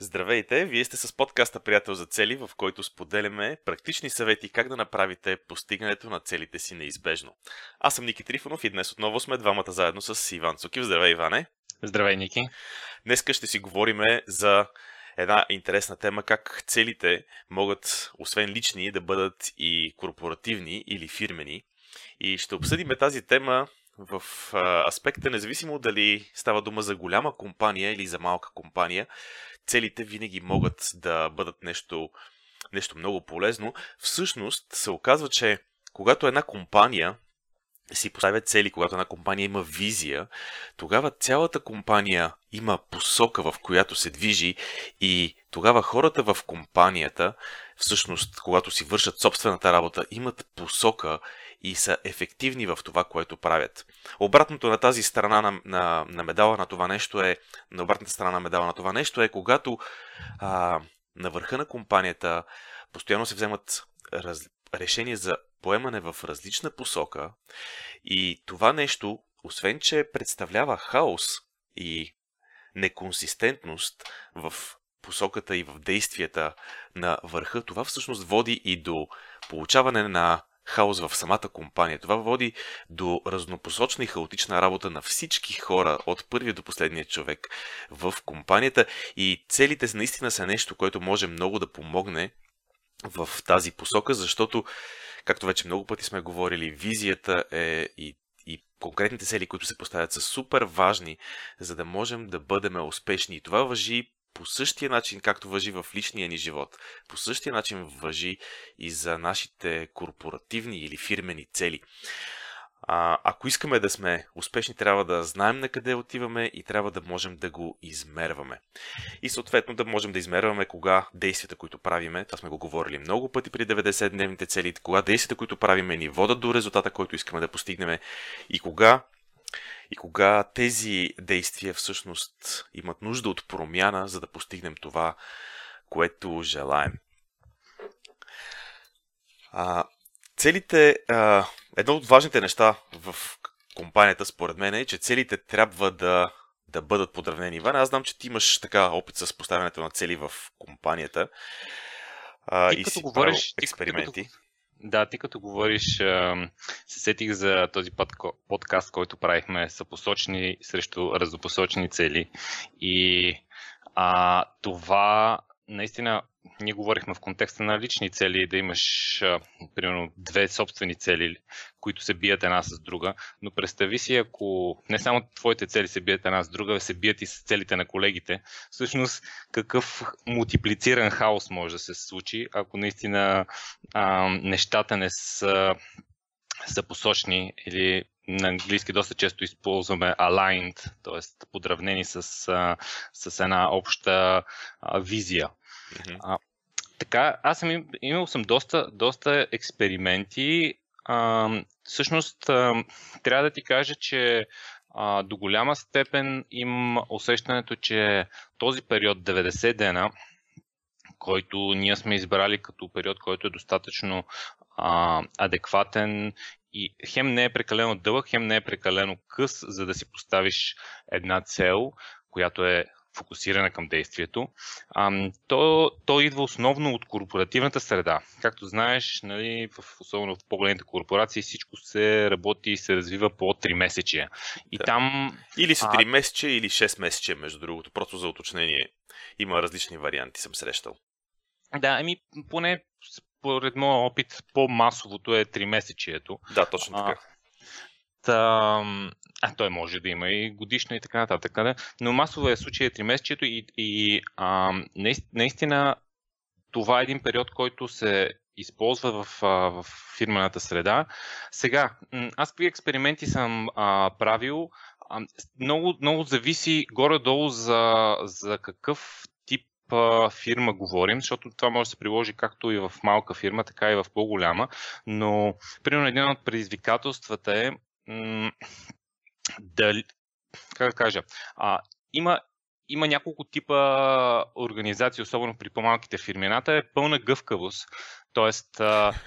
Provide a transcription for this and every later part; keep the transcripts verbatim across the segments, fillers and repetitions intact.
Здравейте, вие сте с подкаста Приятел за цели, в който споделяме практични съвети как да направите постигането на целите си неизбежно. Аз съм Ники Трифонов и днес отново сме двамата заедно с Иван Цуки. Здравей, Иване! Здравей, Ники! Днеска ще си говорим за една интересна тема, как целите могат, освен лични, да бъдат и корпоративни или фирмени. И ще обсъдим тази тема в аспекта, независимо дали става дума за голяма компания или за малка компания, целите винаги могат да бъдат нещо, нещо много полезно. Всъщност се оказва, че когато една компания си поставя цели, когато една компания има визия, тогава цялата компания има посока, в която се движи, и тогава хората в компанията, всъщност, когато си вършат собствената работа, имат посока и са ефективни в това, което правят. Обратното на тази страна на, на, на медала на това нещо е, на обратната страна на медала на това нещо е, когато а, на върха на компанията постоянно се вземат раз, решения за поемане в различна посока, и това нещо, освен че представлява хаос и неконсистентност в посоката и в действията на върха, това всъщност води и до получаване на хаос в самата компания. Това води до разнопосочна и хаотична работа на всички хора, от първия до последния човек в компанията, и целите наистина са нещо, което може много да помогне в тази посока, защото, както вече много пъти сме говорили, визията е и, и конкретните цели, които се поставят, са супер важни, за да можем да бъдем успешни. И това важи по същия начин, както важи в личния ни живот. По същия начин важи и за нашите корпоративни или фирмени цели. А, ако искаме да сме успешни, трябва да знаем на къде отиваме и трябва да можем да го измерваме. И съответно да можем да измерваме кога действията, които правиме, това сме го говорили много пъти при деветдесетдневните цели, кога действията, които правиме, ни водят до резултата, който искаме да постигнем, и кога И кога тези действия всъщност имат нужда от промяна, за да постигнем това, което желаем. А, целите, а, едно от важните неща в компанията, според мен, е, че целите трябва да, да бъдат подравнени. Иван, аз знам, че ти имаш така опит с поставянето на цели в компанията а, и си правил експерименти. Ти като... Да, ти като говориш, се сетих за този подкаст, който правихме, са посочени срещу разнопосочни цели. И а, това наистина ние говорихме в контекста на лични цели, да имаш а, примерно две собствени цели, които се бият една с друга, но представи си, ако не само твоите цели се бият една с друга, се бият и с целите на колегите, всъщност какъв мултиплициран хаос може да се случи, ако наистина а, нещата не са, са посочни, или на английски доста често използваме aligned, т.е. подравнени с, а, с една обща а, визия. Mm-hmm. А, така, аз съм имал съм доста, доста експерименти. А, всъщност, а, трябва да ти кажа, че а, до голяма степен имам усещането, че този период деветдесет дена, който ние сме избрали като период, който е достатъчно а, адекватен и хем не е прекалено дълъг, хем не е прекалено къс, за да си поставиш една цел, която е фокусирана към действието, а, то, то идва основно от корпоративната среда. Както знаеш, нали, в, особено в по-големите корпорации, всичко се работи и се развива по три месечия. И да. там... Или са три месечия, или шест месечия, между другото. Просто за уточнение. Има различни варианти, съм срещал. Да, ами поне според моя опит, по-масовото е три месечието. Да, точно така. А, а той може да има и годишно и така нататък, да? Но масово е случай тримесечието и, и а, наистина това е един период, който се използва в, а, в фирмената среда. Сега, аз какви експерименти съм а, правил, а, много, много зависи горе-долу за, за какъв фирма говорим, защото това може да се приложи както и в малка фирма, така и в по-голяма, но примерно един от предизвикателствата е м- дали, как да кажа, а, има, има няколко типа организации, особено при по-малките фирми. Едната е пълна гъвкавост, т.е.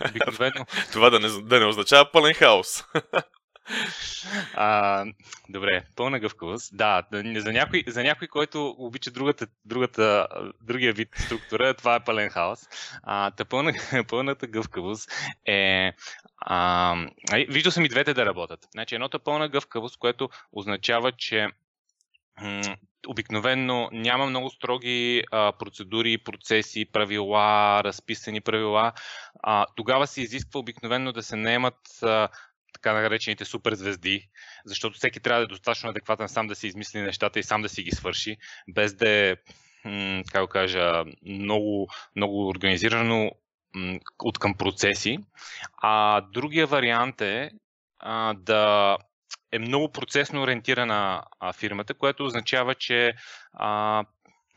обикновено... това да не, да не означава пълен хаос. А, добре, пълна гъвкавост. Да, за някой, за някой който обича другата, другата, другия вид структура, това е пълен хаос. А, та пълна, пълната гъвкавост е... А, виждал съм и двете да работят. Значи, едното е пълна гъвкавост, което означава, че м- обикновено няма много строги а, процедури, процеси, правила, разписани правила. А, тогава се изисква обикновено да се наемат а, така наречените суперзвезди, защото всеки трябва да е достатъчно адекватен сам да си измисли нещата и сам да си ги свърши, без да е, как кажа, много, много организирано от към процеси. А другия вариант е а, да е много процесно ориентирана а, фирмата, което означава, че а,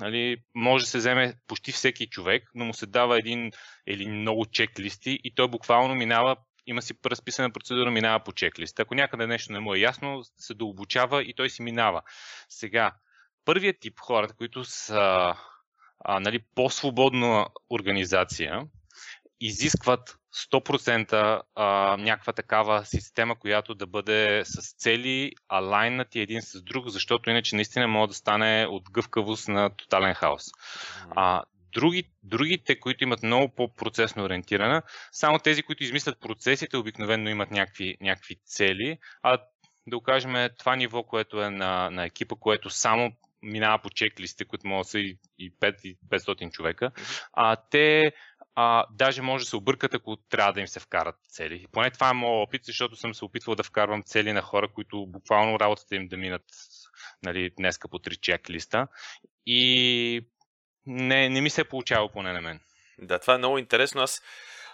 нали, може да се вземе почти всеки човек, но му се дава един или много чек-листи и той буквално минава. Има си разписана процедура, минава по чеклист. Ако някъде нещо не му е ясно, се дообучава и той си минава. Сега, първият тип хората, които са а, нали, по-свободна организация, изискват сто процента а, някаква такава система, която да бъде с цели, алайнати един с друг, защото иначе наистина може да стане от гъвкавост на тотален хаос. А, Други, другите, които имат много по-процесно ориентирана, само тези, които измислят процесите, обикновено имат някакви, някакви цели, а да окажем това ниво, което е на, на екипа, което само минава по чеклистите, които могат да са и, и петстотин човека, а те а, даже може да се объркат, ако трябва да им се вкарат цели. Поне това е моят опит, защото съм се опитвал да вкарвам цели на хора, които буквално работата им да минат, нали, днеска по три чеклиста и Не, не ми се е получава поне на мен. Да, това е много интересно. Аз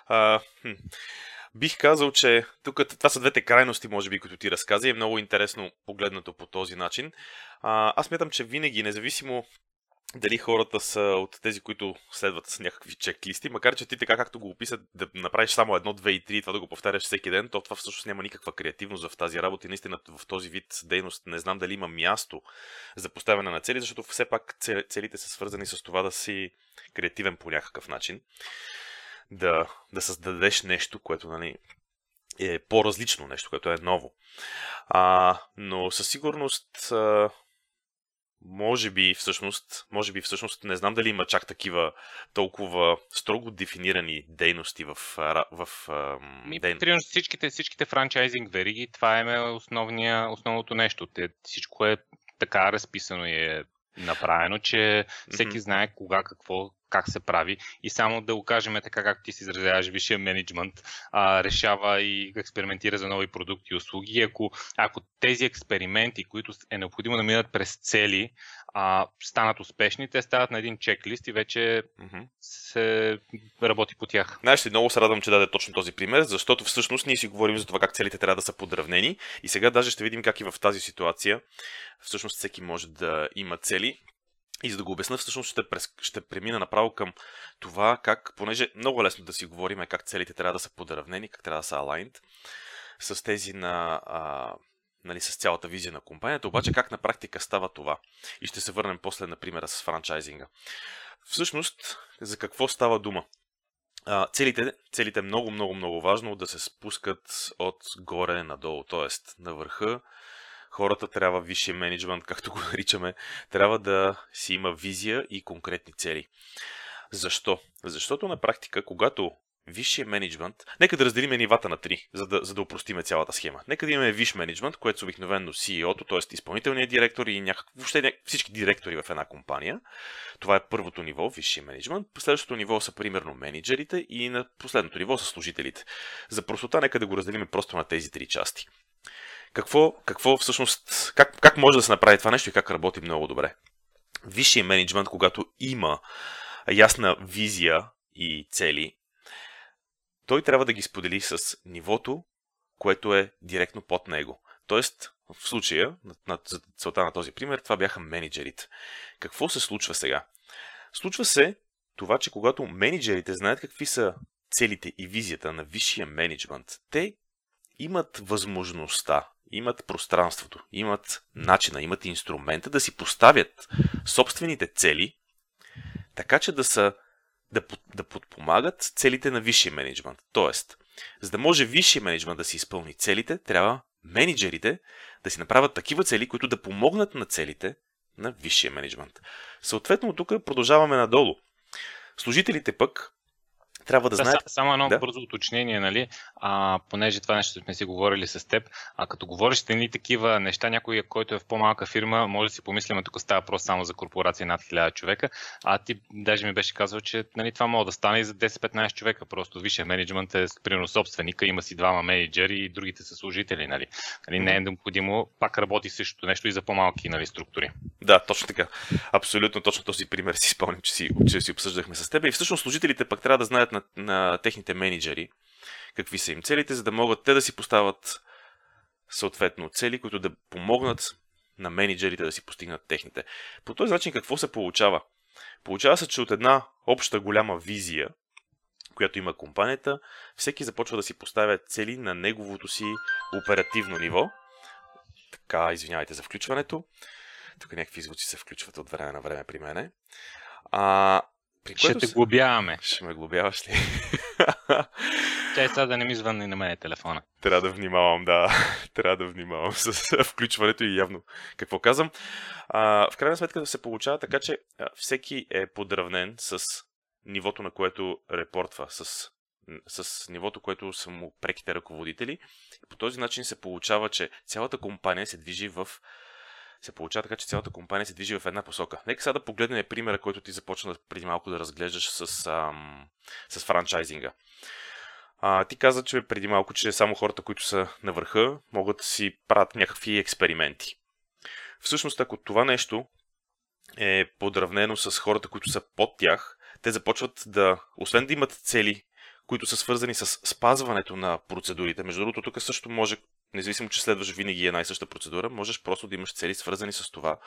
а, хм, бих казал, че тук това са двете крайности, може би, които ти разказа и е много интересно погледнато по този начин. А, аз мятам, че винаги, независимо дали хората са от тези, които следват с някакви чек-листи, макар че ти така, както го описа, да направиш само едно, две и три, това да го повтаряш всеки ден, то това всъщност няма никаква креативност в тази работа и наистина в този вид дейност не знам дали има място за поставяне на цели, защото все пак целите са свързани с това да си креативен по някакъв начин, да, да създадеш нещо, което, нали, е по-различно, нещо, което е ново. А, но със сигурност... Може би, всъщност, може би всъщност не знам дали има чак такива толкова строго дефинирани дейности в, в, в дейност. Всичките, всичките франчайзинг вериги, това е основния, основното нещо. Те, всичко е така разписано и е направено, че всеки mm-hmm. знае кога, какво, как се прави и само да го кажем така, както ти си изразяваш, висшия менеджмент а, решава и експериментира за нови продукти и услуги. Ако, ако тези експерименти, които е необходимо да минат през цели, а, станат успешни, те стават на един чек-лист и вече mm-hmm. се работи по тях. Знаеш ли, много се радвам, че даде точно този пример, защото всъщност ние си говорим за това как целите трябва да са подравнени и сега даже ще видим как и в тази ситуация всъщност всеки може да има цели. И за да го обясна, всъщност ще, прес... ще премина направо към това как, понеже много лесно да си говорим как целите трябва да са подравнени, как трябва да са aligned с тези на, а, нали, с цялата визия на компанията, обаче как на практика става това. И ще се върнем после на примера с франчайзинга. Всъщност, за какво става дума? А, целите, целите е много, много, много важно да се спускат от горе надолу, т.е. на върха. Хората трябва, висшия менеджмент, както го наричаме, трябва да си има визия и конкретни цели. Защо? Защото на практика, когато висшия менеджмент... Нека да разделим нивата на три, за да, за да упростим цялата схема. Нека да имаме висш менеджмент, което са обикновено си и о-то, т.е. изпълнителният директор и някакво, въобще няк... всички директори в една компания. Това е първото ниво, висшия менеджмент. Следващото ниво са примерно менеджерите и на последното ниво са служителите. За простота, нека да го разделим просто на тези три части. Какво, какво всъщност, как, как може да се направи това нещо и как работи много добре? Висшият менеджмент, когато има ясна визия и цели, той трябва да ги сподели с нивото, което е директно под него. Тоест, в случая, на целта на този пример, това бяха менеджерите. Какво се случва сега? Случва се това, че когато менеджерите знаят какви са целите и визията на висшия менеджмент, те имат възможността, имат пространството, имат начина, имат инструмента да си поставят собствените цели, така че да, са, да, да подпомагат целите на висшия менеджмент. Тоест, за да може висшия менеджмент да си изпълни целите, трябва менеджерите да си направят такива цели, които да помогнат на целите на висшия менеджмент. Съответно, тук продължаваме надолу. Служителите пък трябва да, да знаят... Само едно да? бързо уточнение, нали? А, понеже това нещо сме си говорили с теб, а като говориш нали, такива неща, някой, който е в по-малка фирма, може да си помислим, а тук става просто само за корпорации над хиляда човека, а ти даже ми беше казал, че нали, това може да стане и за десет-петнайсет човека, просто висшия менеджмент е примерно собственика, има си двама менеджери и другите са служители, нали? нали не е необходимо, пак работи същото нещо и за по-малки нали, структури. Да, точно така. Абсолютно точно този пример си спомням, че си, че си обсъждахме с теб. И всъщност служителите пък трябва да знаят на, на техните менеджери какви са им целите, за да могат те да си поставят съответно цели, които да помогнат на менеджерите да си постигнат техните. По този начин какво се получава? Получава се, че от една обща голяма визия, която има компанията, всеки започва да си поставя цели на неговото си оперативно ниво. Така, извинявайте за включването. Тук някакви звуци се включват от време на време при мене. А, при ще те се... глобяваме. Ще ме глобяваш ли? Чай сега да не ми звънне на мене телефона. Трябва да внимавам, да. Трябва да внимавам с включването и явно какво казвам. А, в крайна сметка да се получава така, че всеки е подравнен с нивото, на което репортва, с, с нивото, което са му преките ръководители. И по този начин се получава, че цялата компания се движи в се получава така, че цялата компания се движи в една посока. Нека сега да погледнем примера, който ти започна преди малко да разглеждаш с, ам, с франчайзинга. А, ти каза, че преди малко, че само хората, които са на върха, могат да си правят някакви експерименти. Всъщност, ако това нещо е подравнено с хората, които са под тях, те започват да, освен да имат цели, които са свързани с спазването на процедурите. Между другото, тук също може, независимо, че следваш винаги една и съща процедура, можеш просто да имаш цели свързани с това,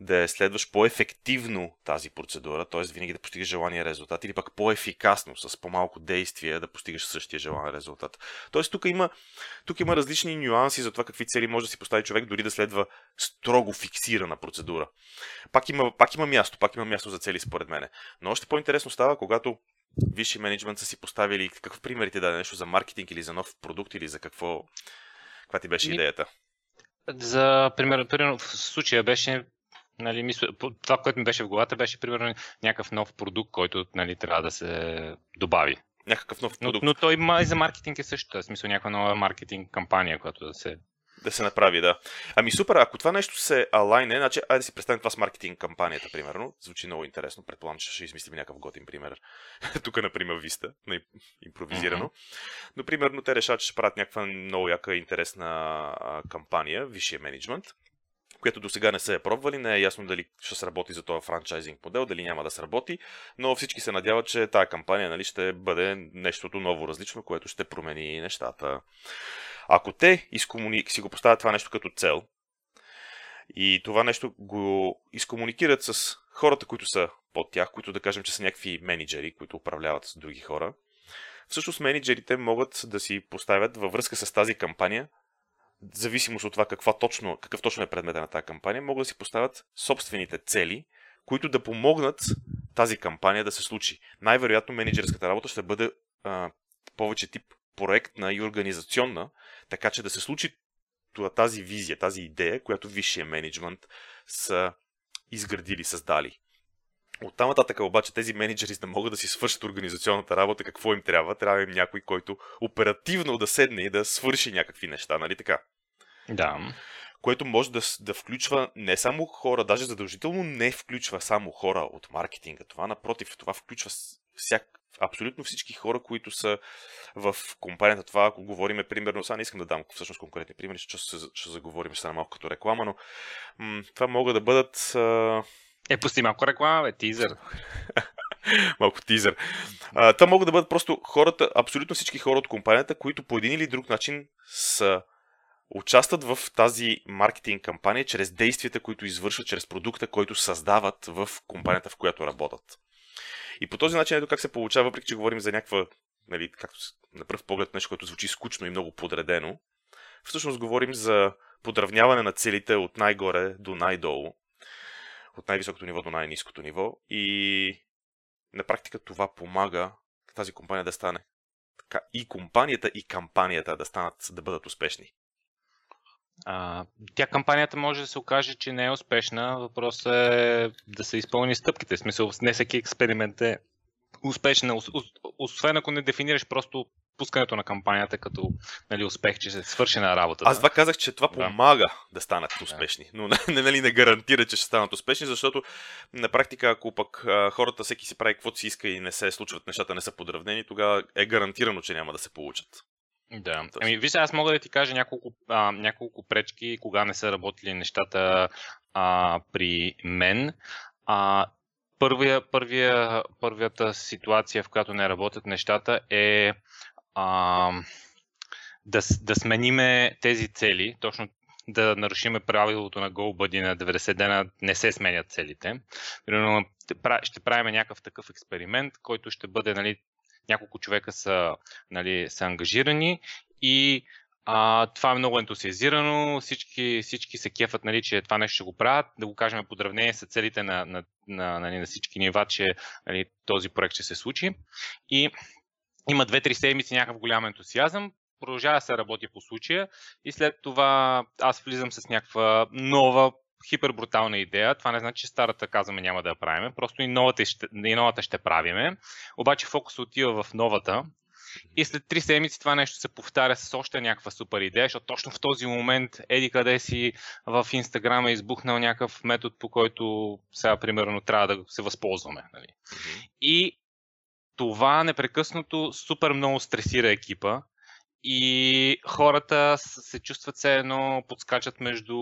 да следваш по-ефективно тази процедура, т.е. винаги да постигаш желания резултат, или пък по-ефикасно, с по-малко действие да постигаш същия желан резултат. Т.е. тук има, тук има различни нюанси за това какви цели може да си постави човек, дори да следва строго фиксирана процедура. Пак има, пак има място, пак има място за цели според мене. Но още по-интересно става, когато висши менеджмент са си поставили, какъв пример ти даде нещо за маркетинг или за нов продукт или за какво, каква ти беше идеята? За пример, пример в случая беше, нали, мисля, това, което ми беше в главата, беше примерно някакъв нов продукт, който нали, трябва да се добави. Някакъв нов продукт. Но, но той и за маркетинг е също, в смисъл някаква нова маркетинг кампания, която да се... Да се направи, да. Ами супер, ако това нещо се алайне, значи, айде да си представим това с маркетинг кампанията, примерно. Звучи много интересно, предполагам, че ще измислим някакъв готин пример. Тук, например, Виста, импровизирано. Mm-hmm. Но, примерно, те решават, че ще правят някаква много яка интересна кампания, висшия менеджмент, което до сега не са я пробвали, не е ясно дали ще сработи за този франчайзинг модел, дали няма да сработи, но всички се надяват, че тази кампания нали, ще бъде нещото ново различно, което ще промени нещата. Ако те изкомуни... си го поставят това нещо като цел и това нещо го изкомуникират с хората, които са под тях, които да кажем, че са някакви менеджери, които управляват с други хора, всъщност менеджерите могат да си поставят във връзка с тази кампания, в зависимост от това каква точно, какъв точно е предмета на тази кампания, могат да си поставят собствените цели, които да помогнат тази кампания да се случи. Най-вероятно менеджерската работа ще бъде а, повече тип проектна и организационна, така че да се случи тази визия, тази идея, която висшия менеджмент са изградили, създали. Оттам нататък обаче тези менеджери да могат да си свършат организационната работа, какво им трябва, трябва им някой, който оперативно да седне и да свърши някакви неща, нали така? Да. Което може да, да включва не само хора, даже задължително не включва само хора от маркетинга. Това напротив, това включва всяк, абсолютно всички хора, които са в компанията. Това, ако говорим, примерно, сега не искам да дам всъщност конкретни примери, защото ще, ще заговорим ще на малко като реклама, но м- това могат да бъдат... А... Е, пусти малко реклама, бе, тизър. малко тизър. А, това могат да бъдат просто хората, абсолютно всички хора от компанията, които по един или друг начин са участват в тази маркетинг кампания чрез действията, които извършват, чрез продукта, който създават в компанията, в която работят. И по този начин ето как се получава, въпреки че говорим за някаква, нали, както на пръв поглед нещо, което звучи скучно и много подредено, всъщност говорим за подравняване на целите от най-горе до най-долу, от най-високото ниво до най-ниското ниво и на практика това помага тази компания да стане. Така, и компанията, и кампанията да станат, да бъдат успешни. А, тя кампанията може да се окаже, че не е успешна. Въпросът е да се изпълни стъпките. В смисъл, не всеки експеримент е успешен. Освен ако не дефинираш просто пускането на кампанията като, нали, успех, че се свърши на работа. Аз това казах, че това да. помага да станат успешни, да. но не, нали, не гарантира, че ще станат успешни, защото на практика, ако пък а, хората всеки си прави каквото си иска и не се случват нещата, не са подравнени, тогава е гарантирано, че няма да се получат. Да. Ами, виж, аз мога да ти кажа няколко, а, няколко пречки, кога не са работили нещата а, при мен. А, първия, първия, първията ситуация, в която не работят нещата, е а, да, да смениме тези цели, точно да нарушиме правилото на Goal Buddy на деветдесет дена, не се сменят целите. Примерно, ще правим някакъв такъв експеримент, който ще бъде, нали, няколко човека са, нали, са ангажирани и а, това е много ентусиазирано, всички, всички се кефат, нали, че това нещо ще го правят, да го кажем подравнение с целите на, на, на, на, на всички нива, че, нали, този проект ще се случи. И има две-три седмици някакъв голям ентусиазъм, продължава да се работи по случая и след това аз влизам с някаква нова хипербрутална идея. Това не значи, че старата казваме няма да я правиме, просто и новата ще, и новата ще правиме, обаче фокус отива в новата и след три седмици това нещо се повтаря с още някаква супер идея, защото точно в този момент еди къде си в Инстаграм е избухнал някакъв метод, по който сега примерно трябва да се възползваме. Нали? Mm-hmm. И това непрекъснато супер много стресира екипа. И хората се чувстват все едно, подскачат между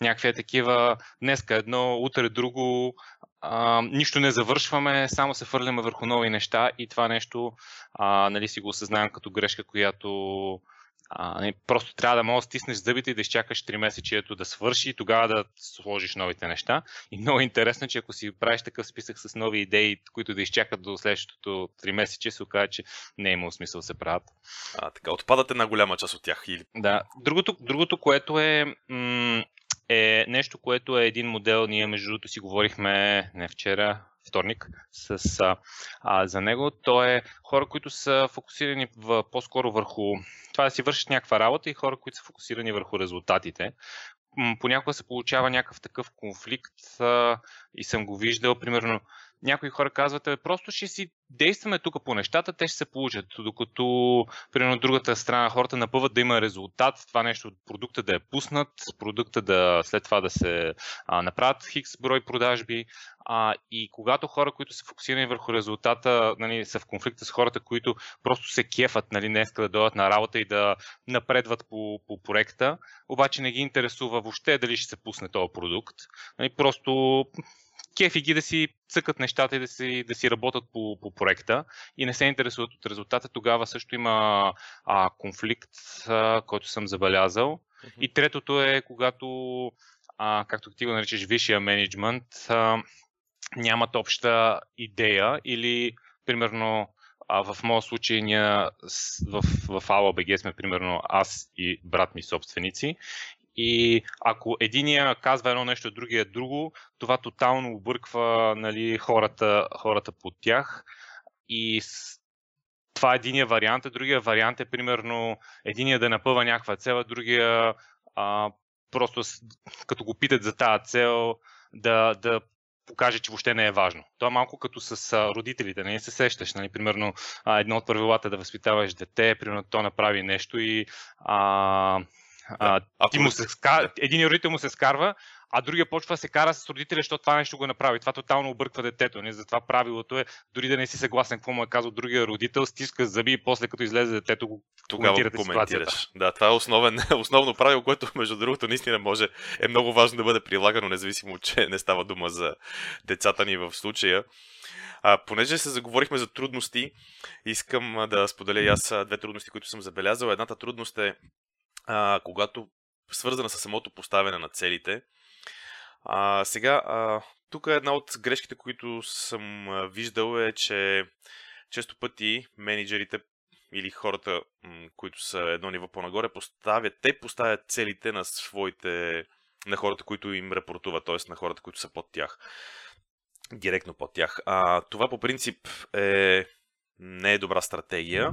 някакви такива, днеска едно, утре друго, а, нищо не завършваме, само се фърляме върху нови неща и това нещо, а, нали, си го осъзнавам като грешка, която а, нали, просто трябва да мога да стиснеш зъбите и да изчакаш три месечието да свърши и тогава да сложиш новите неща. И много интересно, че ако си правиш такъв списък с нови идеи, които да изчакат до следващото три месече, се оказва, че не е имало смисъл да се правят. А, така, отпадат една голяма част от тях. Или... Да. Другото, другото, което е, м- е нещо, което е един модел, ние между другото си говорихме не вчера, вторник, с, а, за него. То е хора, които са фокусирани в, по-скоро върху това да си вършат някаква работа и хора, които са фокусирани върху резултатите. Понякога се получава някакъв такъв конфликт а, и съм го виждал. Примерно, някои хора казват, бе, просто ще си действаме тук по нещата, те ще се получат. Докато, примерно, другата страна хората напъват да има резултат, това нещо от продукта да е пуснат, продукта да след това да се а, направят хикс брой продажби. А, и когато хора, които са фокусирани върху резултата, нали, са в конфликта с хората, които просто се кефат, нали, не искат да дойдат на работа и да напредват по, по проекта, обаче не ги интересува въобще дали ще се пусне този продукт. Нали, просто кефи ги да си цъкат нещата и да си, да си работят по, по проекта и не се интересуват от резултата, тогава също има а, конфликт, а, който съм забелязал. Mm-hmm. И третото е, когато, а, както ти го наричаш, висшия менеджмент, а, нямат обща идея или, примерно, а, в моя случай ние в, в АЛА.БГ сме, примерно, аз и брат ми собственици. И ако единия казва едно нещо, другия друго, това тотално обърква, нали, хората, хората под тях. И това е единия вариант. Другия вариант е, примерно, единия да напъва някаква цел, другия а, просто като го питат за тази цел, да, да покаже, че въобще не е важно. Това е малко като с родителите, не се сещаш. Нали? Примерно, едно от правилата е да възпитаваш дете, примерно то направи нещо и... А, Да. А, ти му се скар... Един родител му се скарва, а другия почва да се кара с родителя, защото това нещо го направи. Това тотално обърква детето. Не? Затова правилото е, дори да не си съгласен какво му е казал другия родител, стиска зъби и после като излезе детето го коментирате ситуацията. Да, това е основен, основно правило, което между другото наистина може, е много важно да бъде прилагано, независимо, че не става дума за децата ни в случая. А, понеже се заговорихме за трудности, искам да споделя и аз две трудности, които съм забелязал. Едната трудност е А, когато свързана с самото поставяне на целите. А, сега, а, тук една от грешките, които съм виждал е, че често пъти менеджерите или хората, които са едно ниво по-нагоре, поставят, те поставят целите на своите, на хората, които им репортуват, т.е. на хората, които са под тях. Директно под тях. А, това по принцип е не е добра стратегия.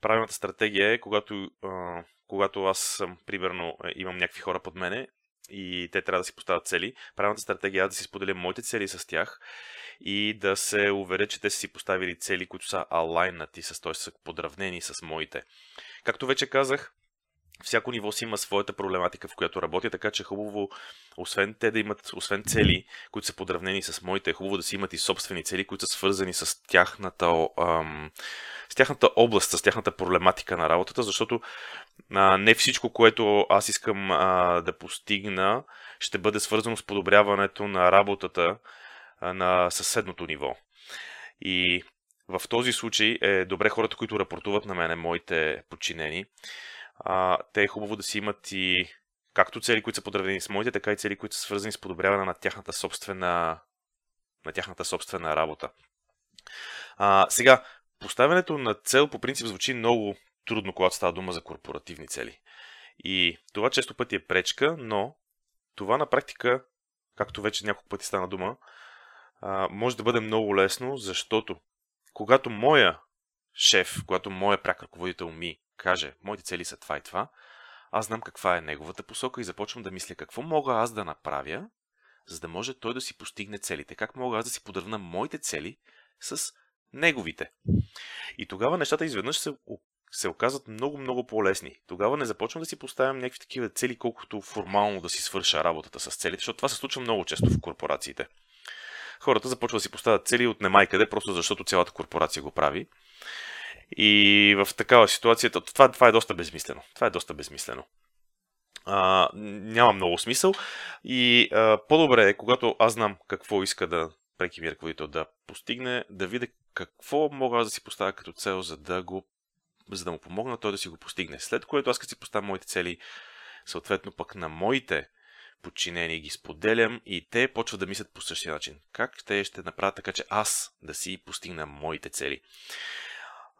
Правилната стратегия е, когато, а, когато аз съм, примерно, имам някакви хора под мене и те трябва да си поставят цели, правилната стратегия е да си споделя моите цели с тях и да се уверя, че те са си поставили цели, които са алайнати, т.е. са подравнени с моите. Както вече казах, всяко ниво си има своята проблематика, в която работи, така че хубаво, освен те да имат, освен цели, които са подравнени с моите, е хубаво да си имат и собствени цели, които са свързани с тяхната, ам, с тяхната област, с тяхната проблематика на работата, защото а, не всичко, което аз искам а, да постигна, ще бъде свързано с подобряването на работата а, на съседното ниво. И в този случай е добре хората, които рапортуват на мене, моите подчинени, А, те е хубаво да си имат и както цели, които са подравнени с моите, така и цели, които са свързани с подобряване на тяхната собствена, на тяхната собствена работа. А, сега, поставянето на цел по принцип звучи много трудно, когато става дума за корпоративни цели. И това често пъти е пречка, но това на практика, както вече няколко пъти стана дума, а, може да бъде много лесно, защото когато моя шеф, когато моя пряк ръководител ми каже, моите цели са това и това, аз знам каква е неговата посока и започвам да мисля какво мога аз да направя, за да може той да си постигне целите. Как мога аз да си подравна моите цели с неговите? И тогава нещата изведнъж се, се оказват много-много по-лесни. Тогава не започвам да си поставям някакви такива цели, колкото формално да си свърша работата с целите, защото това се случва много често в корпорациите. Хората започват да си поставят цели от немайкъде, просто защото цялата корпорация го прави. И в такава ситуация, това, това е доста безмислено. Това е доста безмислено. А, няма много смисъл. И а, по-добре е, когато аз знам какво иска да преки ми ръководител да постигне, да видя какво мога аз да си поставя като цел, за да, го, за да му помогна той да си го постигне. След което аз като си поставя моите цели, съответно пък на моите подчинени ги споделям и те почват да мислят по същия начин. Как те ще направят така, че аз да си постигна моите цели?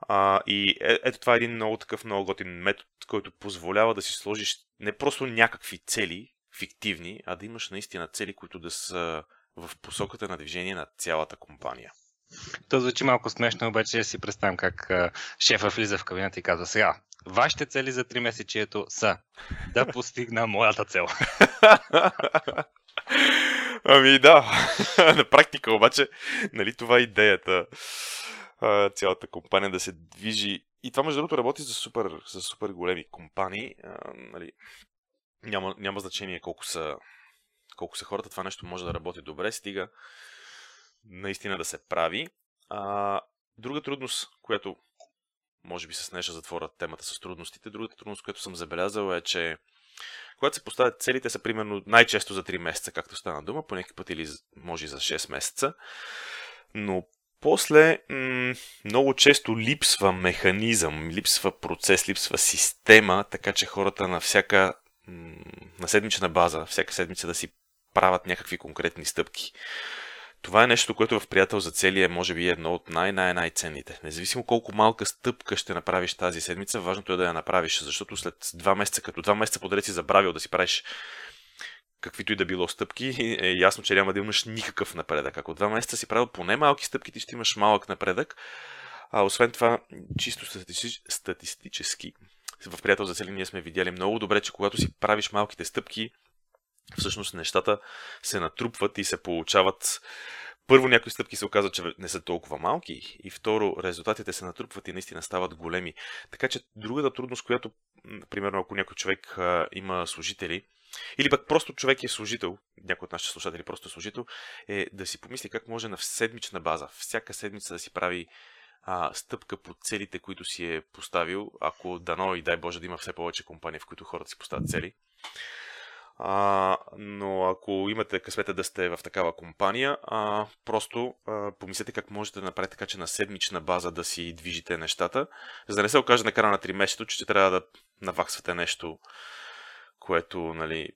А, и е, ето това е един много такъв много готин метод, който позволява да си сложиш не просто някакви цели, фиктивни, а да имаш наистина цели, които да са в посоката на движение на цялата компания. То звучи малко смешно, обаче я си представям как шефа влиза в кабинета и казва: сега, вашите цели за три месечието са да постигна моята цел. Ами да, на практика обаче, нали това е идеята. Цялата компания да се движи. И това, между другото, работи за супер, за супер големи компании. А, нали, няма, няма значение колко са, колко са хората. Това нещо може да работи добре, стига наистина да се прави. А, друга трудност, която може би с нея ще затворя темата с трудностите, другата трудност, която съм забелязал е, че когато се поставят целите, са примерно най-често за три месеца, както стана дума, по някакъв път или може и за шест месеца, но после м- много често липсва механизъм, липсва процес, липсва система, така че хората на всяка м- на седмична база, всяка седмица да си правят някакви конкретни стъпки. Това е нещо, което в Приятел за цели е може би едно от най-най-най-ценните. Независимо колко малка стъпка ще направиш тази седмица, важното е да я направиш, защото след два месеца, като два месеца подред си забравил да си правиш каквито и да било стъпки, е ясно, че няма да имаш никакъв напредък. Ако два месеца си правил поне малки стъпки, ти ще имаш малък напредък. А освен това, чисто статистически, в Приятел за цели ние сме видяли много добре, че когато си правиш малките стъпки, всъщност нещата се натрупват и се получават. Първо, някои стъпки се оказват, че не са толкова малки, и второ, резултатите се натрупват и наистина стават големи. Така че другата трудност, която, примерно, ако някой човек а, има служители, или пък просто човек е служител, някой от нашите слушатели просто е служител, е да си помисли как може на седмична база, всяка седмица да си прави а, стъпка по целите, които си е поставил, ако дано и дай Боже да има все повече компании, в които хората си поставят цели. А, но ако имате късмета да сте в такава компания, а, просто а, помислете как можете да направите така, че на седмична база да си движите нещата, за да не се окаже на края на три месеца, че трябва да наваксвате нещо, което, нали,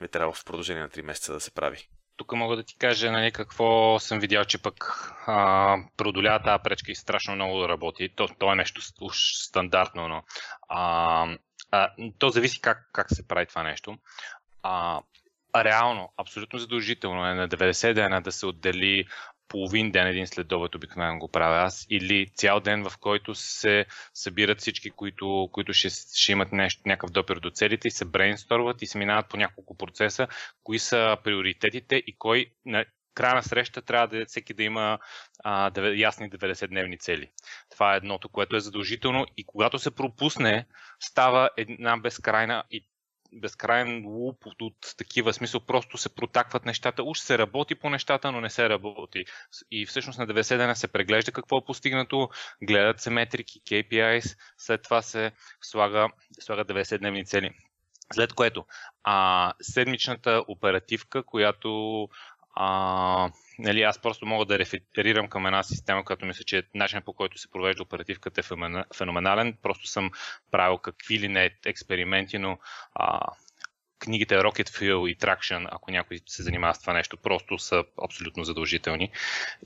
е трябва в продължение на три месеца да се прави. Тук мога да ти кажа, нали, какво съм видял, че пък а, продолява тази пречка и страшно много да работи. То, то е нещо уж стандартно, но а, а, то зависи как, как се прави това нещо. А, реално, абсолютно задължително е на деветдесет дена да се отдели половин ден, един следобед обикновено го правя аз, или цял ден, в който се събират всички, които, които ще, ще имат нещо, някакъв допир до целите и се брейнсторват и се минават по няколко процеса, кои са приоритетите и кой на крайна среща трябва да, всеки да има а, ясни деветдесетдневни цели. Това е едното, което е задължително и когато се пропусне, става една безкрайна и безкрайен луп от, от такива смисъл, просто се протакват нещата. Уж се работи по нещата, но не се работи. И всъщност на деветдесет дена се преглежда какво е постигнато, гледат се метрики, кей пи ай ес, след това се слага, слага деветдесетдневни цели. След което а, седмичната оперативка, която а, нали, аз просто мога да реферирам към една система, която мисля, че начинът, по който се провежда оперативката е феноменален. Просто съм правил какви ли не експерименти, но а, книгите Rocket Fuel и Traction, ако някой се занимава с това нещо, просто са абсолютно задължителни.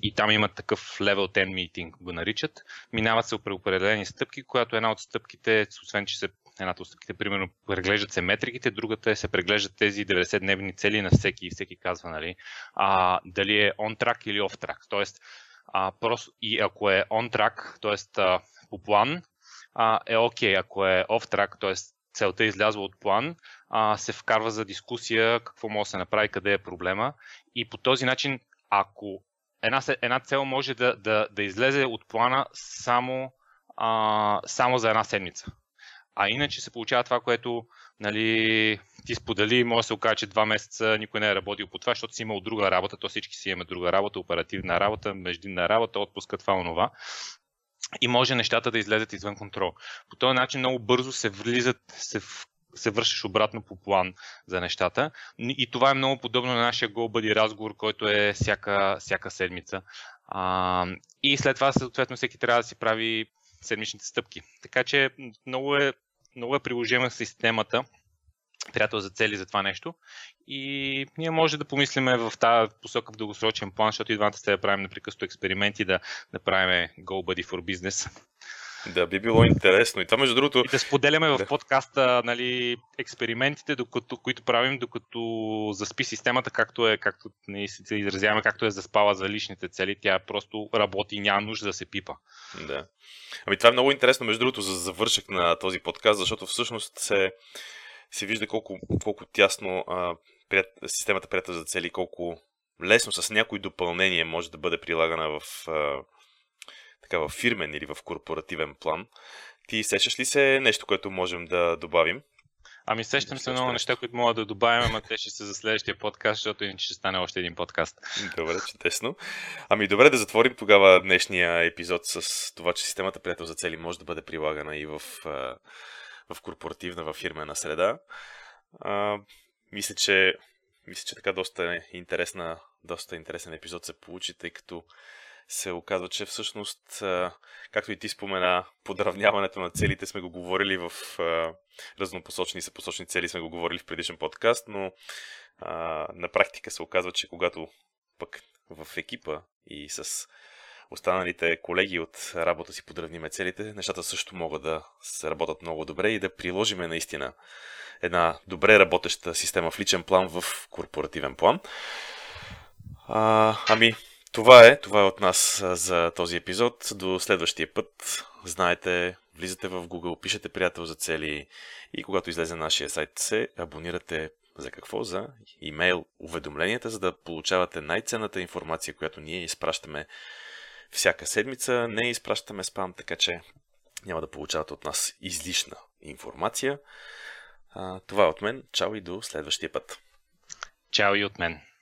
И там имат такъв level десет митинг, го наричат. Минават се при определени стъпки, която една от стъпките, освен че се едната от стъпките, примерно, преглеждат се метриките, другата е се преглеждат тези деветдесетдневни цели на всеки и всеки казва, нали, а, дали е on track или off track. Тоест, а, просто, и ако е on track, т.е. по план, а, е окей, okay. Ако е off track, т.е. целта е излязла от план, а, се вкарва за дискусия какво може да се направи, къде е проблема. И по този начин, ако една, една цел може да, да, да излезе от плана само, а, само за една седмица. А иначе се получава това, което, нали, ти сподели, може да се окаже, че два месеца никой не е работил по това, защото си имал друга работа, то всички си имаме друга работа, оперативна работа, междинна работа, отпуска това, онова. И може нещата да излезат извън контрол. По този начин много бързо се влизат, се, се вършиш обратно по план за нещата. И това е много подобно на нашия Goal Buddy разговор, който е всяка, всяка седмица. А, и след това, съответно, всеки трябва да си прави седмичните стъпки. Така че много е Много е приложима системата, приятел за цели за това нещо. И ние може да помислиме в тази посока в дългосрочен план, защото и двамата сте да правим непрекъснато експерименти, да, да правим Goal Buddy for Business. Да, би било интересно. И това, между другото... И да споделяме в подкаста, нали, експериментите, докато, които правим, докато заспи системата, както е, както ние се изразяваме, както е заспала за личните цели, тя просто работи и няма нужда да се пипа. Да. Ами това е много интересно, между другото, за завършък на този подкаст, защото всъщност се, се вижда колко, колко тясно а, прият, системата приятел за цели, колко лесно с някои допълнение може да бъде прилагана в... А, така във фирмен или в корпоративен план. Ти сещаш ли се нещо, което можем да добавим? Ами сещам се много неща, които мога да добавим, ама те ще са за следващия подкаст, защото иначе ще стане още един подкаст. Добре, чудесно. Ами добре, да затворим тогава днешния епизод с това, че системата приятел за цели може да бъде прилагана и в, в корпоративна, в фирмена среда. А, мисля, че, мисля, че така доста интересна, доста интересен епизод се получи, тъй като се оказва, че всъщност, както и ти спомена, подравняването на целите сме го говорили в разнопосочни и съпосочни цели, сме го говорили в предишен подкаст, но а, на практика се оказва, че когато пък в екипа и с останалите колеги от работа си подравниме целите, нещата също могат да се работят много добре и да приложиме наистина една добре работеща система в личен план, в корпоративен план. А, ами... Това е, това е от нас за този епизод. До следващия път. Знаете, влизате в Google, пишете приятел за цели и когато излезе на нашия сайт се абонирате за какво? За имейл уведомленията, за да получавате най-ценната информация, която ние изпращаме всяка седмица. Не изпращаме спам, така че няма да получавате от нас излишна информация. Това е от мен. Чао и до следващия път. Чао и от мен.